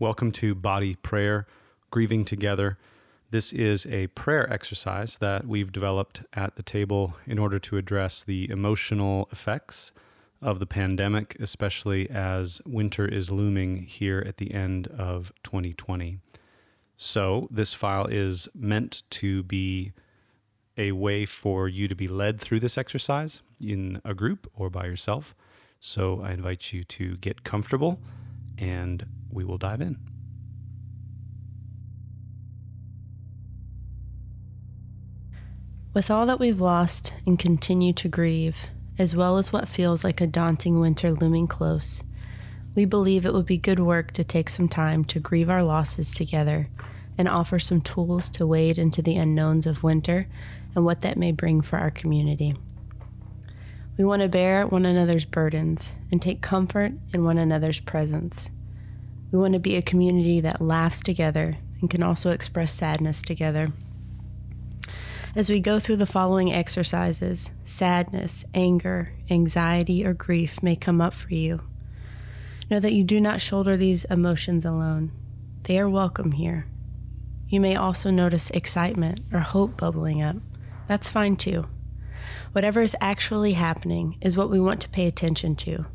Welcome to Body Prayer, Grieving Together. This is a prayer exercise that we've developed at the table in order to address the emotional effects of the pandemic, especially as winter is looming here at the end of 2020. So this file is meant to be a way for you to be led through this exercise in a group or by yourself. So I invite you to get comfortable and we will dive in. With all that we've lost and continue to grieve, as well as what feels like a daunting winter looming close, we believe it would be good work to take some time to grieve our losses together and offer some tools to wade into the unknowns of winter and what that may bring for our community. We want to bear one another's burdens and take comfort in one another's presence. We want to be a community that laughs together and can also express sadness together. As we go through the following exercises, sadness, anger, anxiety, or grief may come up for you. Know that you do not shoulder these emotions alone. They are welcome here. You may also notice excitement or hope bubbling up. That's fine too. Whatever is actually happening is what we want to pay attention to.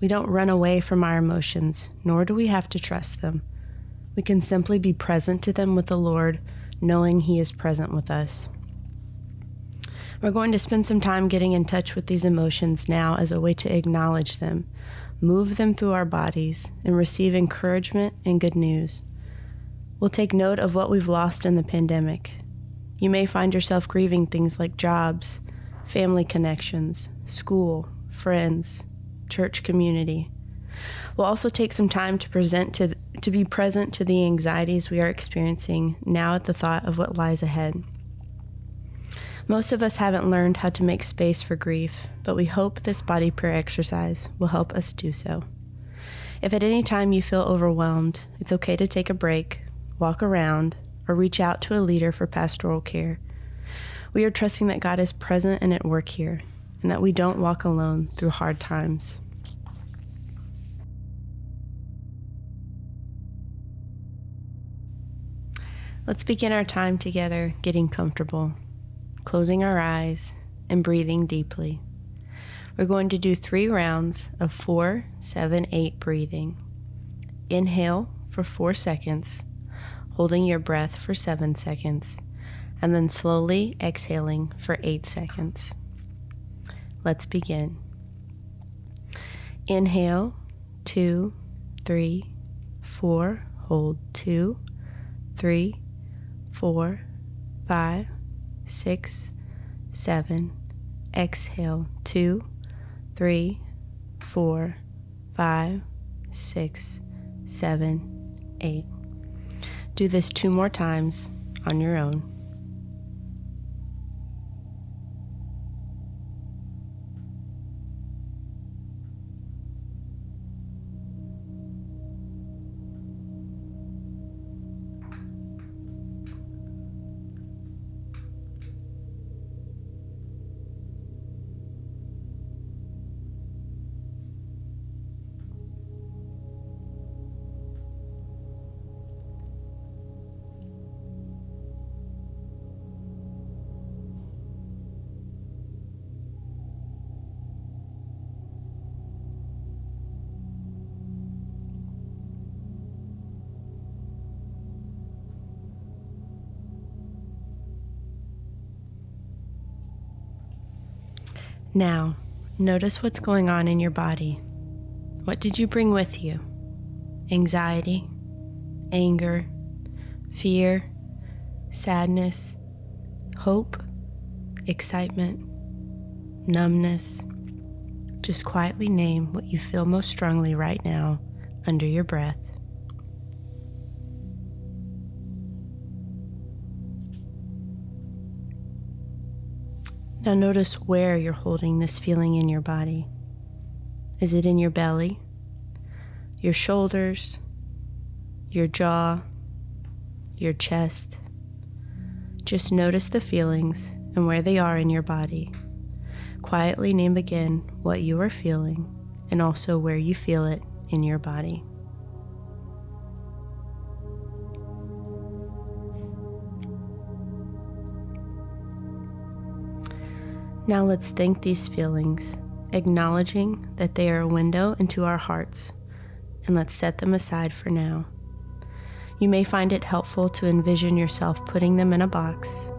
We don't run away from our emotions, nor do we have to trust them. We can simply be present to them with the Lord, knowing He is present with us. We're going to spend some time getting in touch with these emotions now as a way to acknowledge them, move them through our bodies, and receive encouragement and good news. We'll take note of what we've lost in the pandemic. You may find yourself grieving things like jobs, family connections, school, friends, church community. We'll also take some time to be present to the anxieties we are experiencing now at the thought of what lies ahead. Most of us haven't learned how to make space for grief, but we hope this body prayer exercise will help us do so. If at any time you feel overwhelmed, it's okay to take a break, walk around, or reach out to a leader for pastoral care. We are trusting that God is present and at work here, and that we don't walk alone through hard times. Let's begin our time together getting comfortable, closing our eyes, and breathing deeply. We're going to do 3 rounds of 4, 7, 8 breathing. Inhale for 4 seconds, holding your breath for 7 seconds, and then slowly exhaling for 8 seconds. Let's begin. Inhale, 2, 3, 4, hold 2, 3, 4, 5, 6, 7, exhale 2, 3, 4, 5, 6, 7, 8. Do this 2 more times on your own. Now, notice what's going on in your body. What did you bring with you? Anxiety, anger, fear, sadness, hope, excitement, numbness. Just quietly name what you feel most strongly right now under your breath. Now notice where you're holding this feeling in your body. Is it in your belly, your shoulders, your jaw, your chest? Just notice the feelings and where they are in your body. Quietly name again what you are feeling and also where you feel it in your body. Now let's thank these feelings, acknowledging that they are a window into our hearts, and let's set them aside for now. You may find it helpful to envision yourself putting them in a box,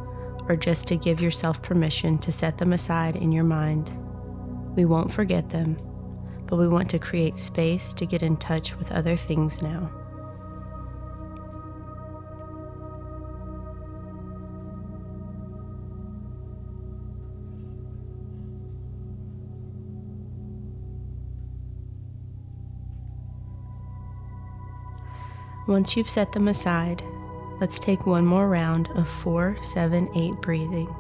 or just to give yourself permission to set them aside in your mind. We won't forget them, but we want to create space to get in touch with other things now. Once you've set them aside, let's take one more round of 4-7-8 breathing.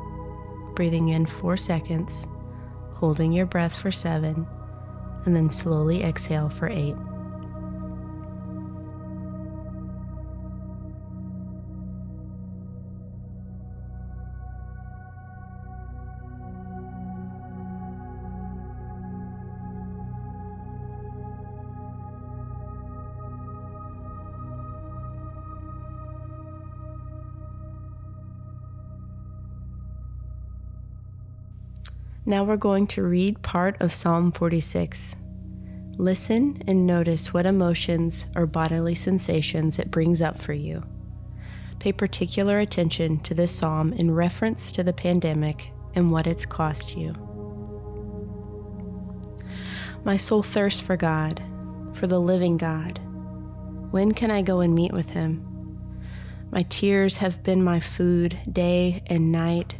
Breathing in 4 seconds, holding your breath for 7, and then slowly exhale for 8. Now we're going to read part of Psalm 46. Listen and notice what emotions or bodily sensations it brings up for you. Pay particular attention to this psalm in reference to the pandemic and what it's cost you. My soul thirsts for God, for the living God. When can I go and meet with him? My tears have been my food day and night,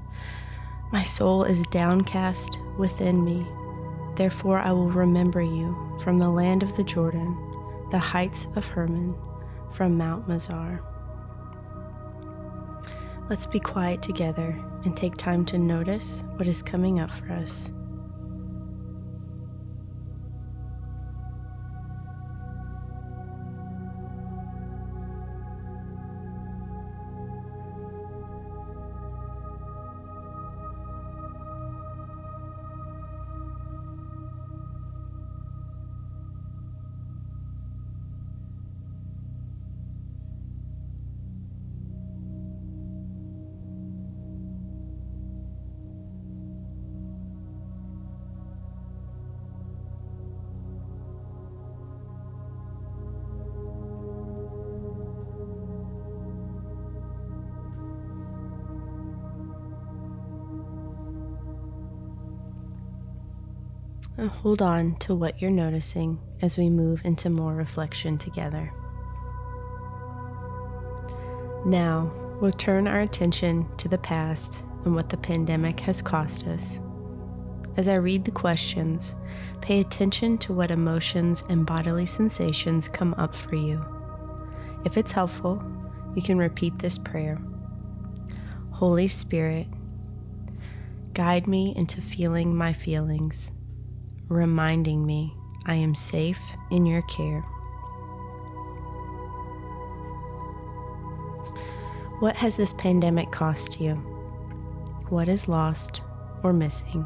My soul is downcast within me, therefore I will remember you from the land of the Jordan, the heights of Hermon, from Mount Mizar. Let's be quiet together and take time to notice what is coming up for us. And hold on to what you're noticing as we move into more reflection together. Now, we'll turn our attention to the past and what the pandemic has cost us. As I read the questions, pay attention to what emotions and bodily sensations come up for you. If it's helpful, you can repeat this prayer. Holy Spirit, guide me into feeling my feelings, reminding me I am safe in your care. What has this pandemic cost you? What is lost or missing?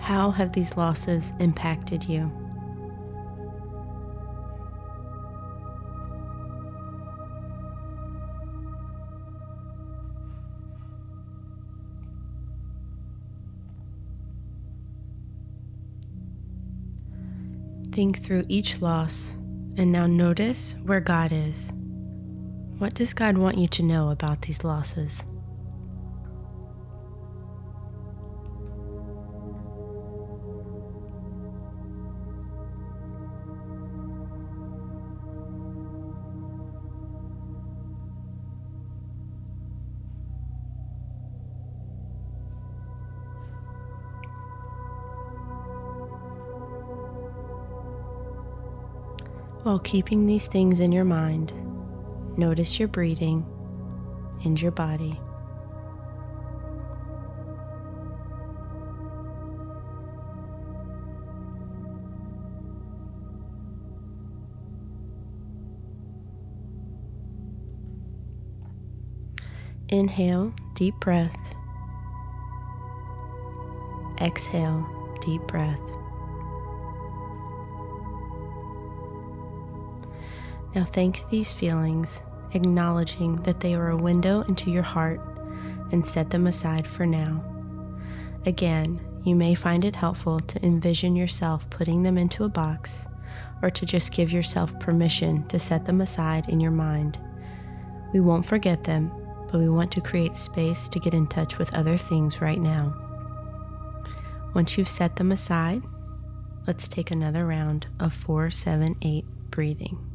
How have these losses impacted you? Think through each loss, and now notice where God is. What does God want you to know about these losses? While keeping these things in your mind, notice your breathing and your body. Inhale, deep breath. Exhale, deep breath. Now thank these feelings, acknowledging that they are a window into your heart, and set them aside for now. Again, you may find it helpful to envision yourself putting them into a box, or to just give yourself permission to set them aside in your mind. We won't forget them, but we want to create space to get in touch with other things right now. Once you've set them aside, let's take another round of 4, 7, 8 breathing.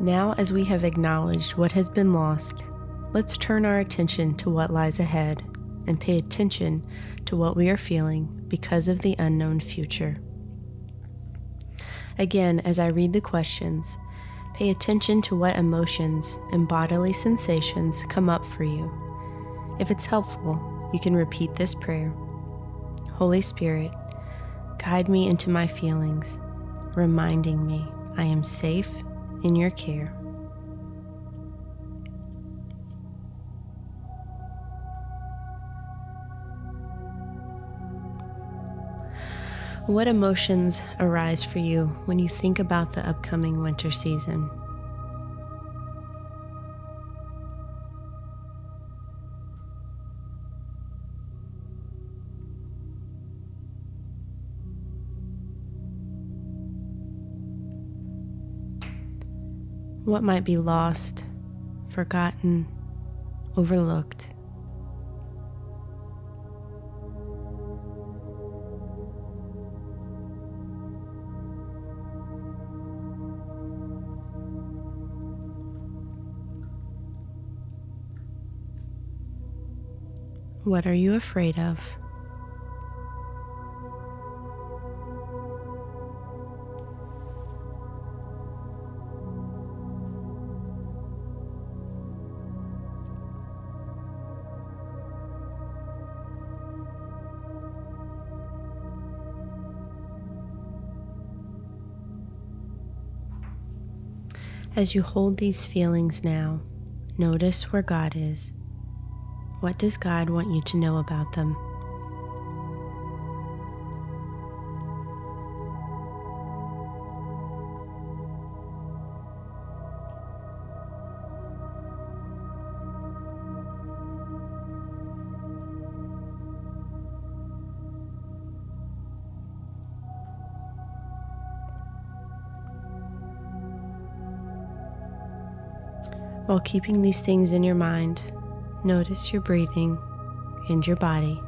Now, as we have acknowledged what has been lost, let's turn our attention to what lies ahead and pay attention to what we are feeling because of the unknown future. Again, as I read the questions, pay attention to what emotions and bodily sensations come up for you. If it's helpful, you can repeat this prayer. Holy Spirit, guide me into my feelings, reminding me I am safe in your care. What emotions arise for you when you think about the upcoming winter season? What might be lost, forgotten, overlooked? What are you afraid of? As you hold these feelings now, notice where God is. What does God want you to know about them? While keeping these things in your mind, notice your breathing and your body.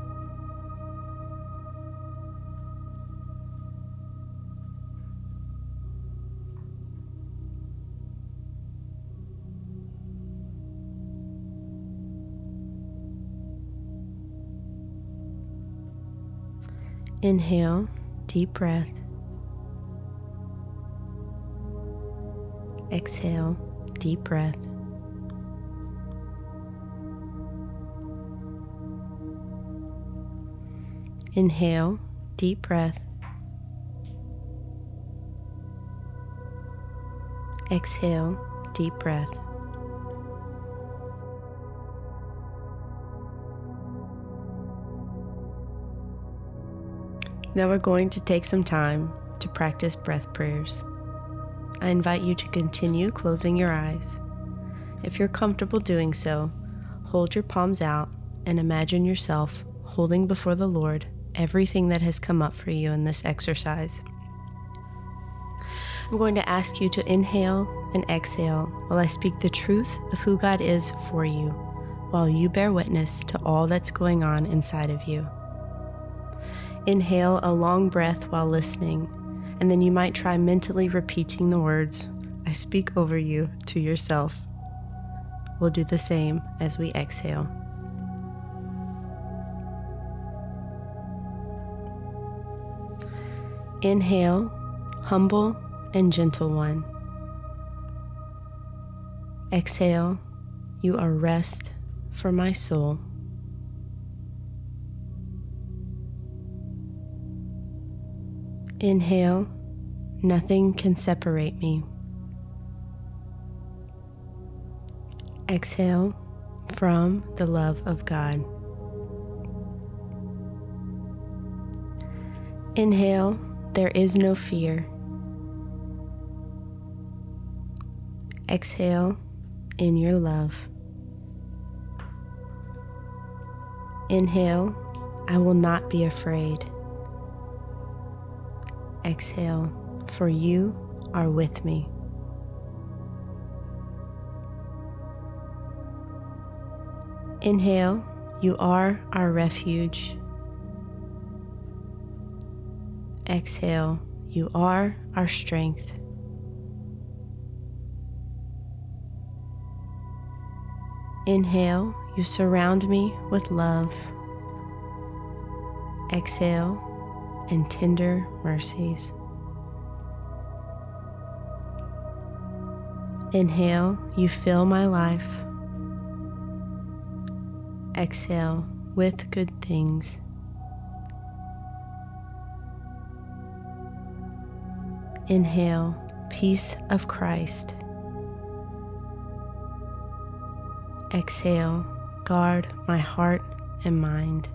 Inhale, deep breath. Exhale, deep breath. Inhale, deep breath. Exhale, deep breath. Now we're going to take some time to practice breath prayers. I invite you to continue closing your eyes. If you're comfortable doing so, hold your palms out and imagine yourself holding before the Lord everything that has come up for you in this exercise. I'm going to ask you to inhale and exhale while I speak the truth of who God is for you, while you bear witness to all that's going on inside of you. Inhale a long breath while listening, and then you might try mentally repeating the words, "I speak over you," to yourself. We'll do the same as we exhale. Inhale, humble and gentle one. Exhale, you are rest for my soul. Inhale, nothing can separate me. Exhale, from the love of God. Inhale, there is no fear. Exhale, in your love. Inhale, I will not be afraid. Exhale, for you are with me. Inhale, you are our refuge. Exhale, you are our strength. Inhale, you surround me with love. Exhale, and tender mercies. Inhale, you fill my life. Exhale, with good things. Inhale, peace of Christ. Exhale, guard my heart and mind.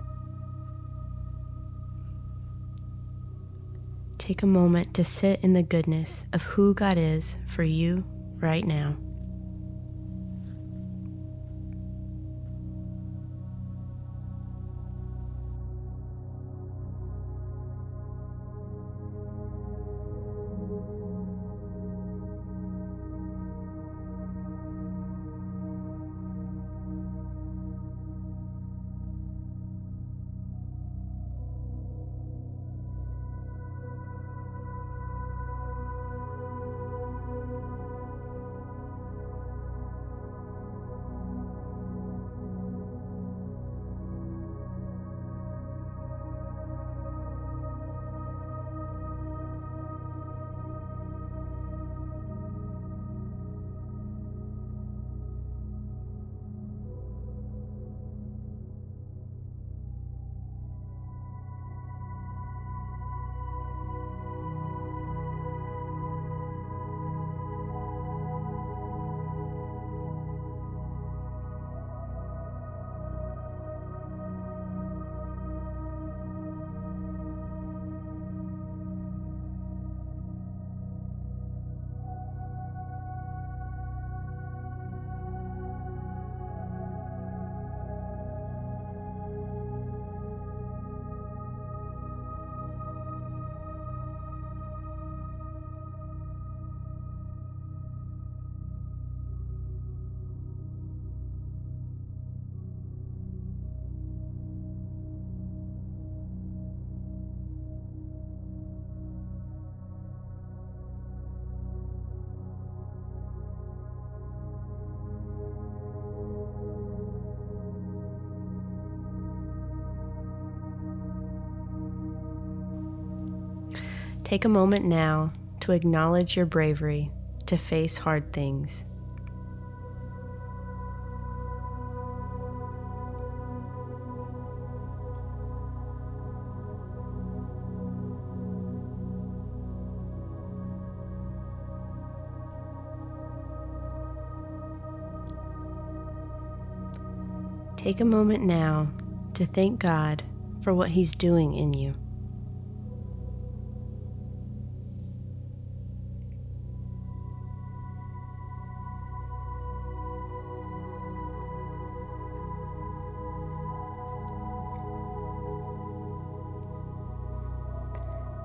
Take a moment to sit in the goodness of who God is for you right now. Take a moment now to acknowledge your bravery to face hard things. Take a moment now to thank God for what He's doing in you.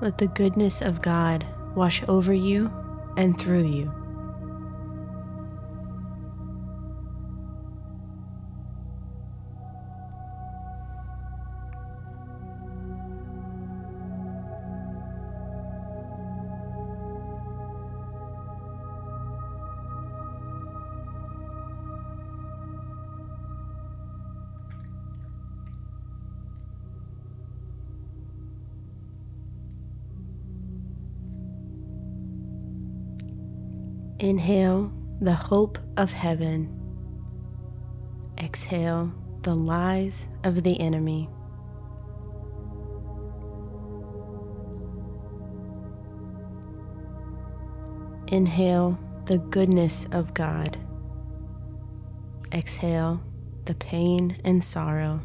Let the goodness of God wash over you and through you. Inhale the hope of heaven. Exhale the lies of the enemy. Inhale the goodness of God. Exhale the pain and sorrow.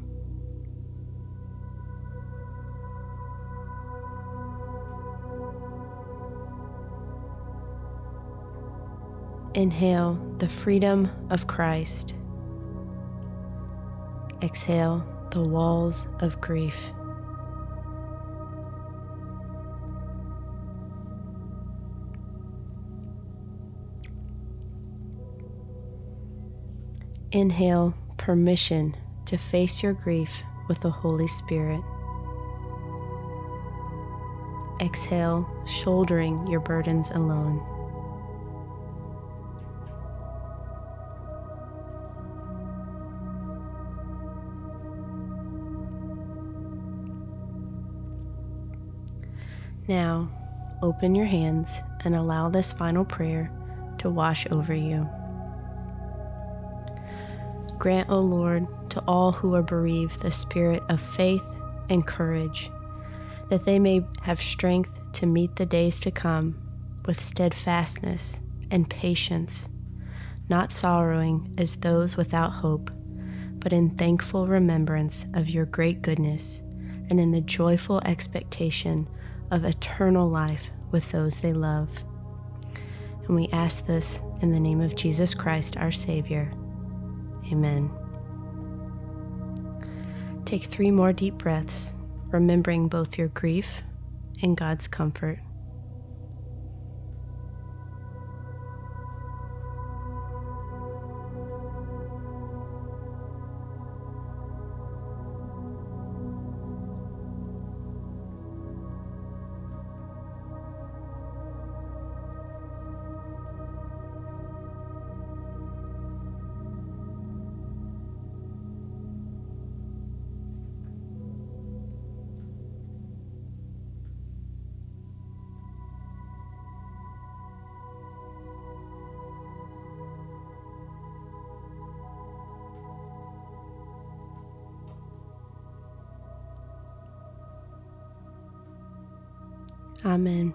Inhale the freedom of Christ. Exhale the walls of grief. Inhale permission to face your grief with the Holy Spirit. Exhale, shouldering your burdens alone. Now, open your hands and allow this final prayer to wash over you. Grant, O Lord, to all who are bereaved the spirit of faith and courage, that they may have strength to meet the days to come with steadfastness and patience, not sorrowing as those without hope, but in thankful remembrance of your great goodness and in the joyful expectation of eternal life with those they love. And we ask this in the name of Jesus Christ, our Savior. Amen. Take 3 more deep breaths, remembering both your grief and God's comfort. Amen.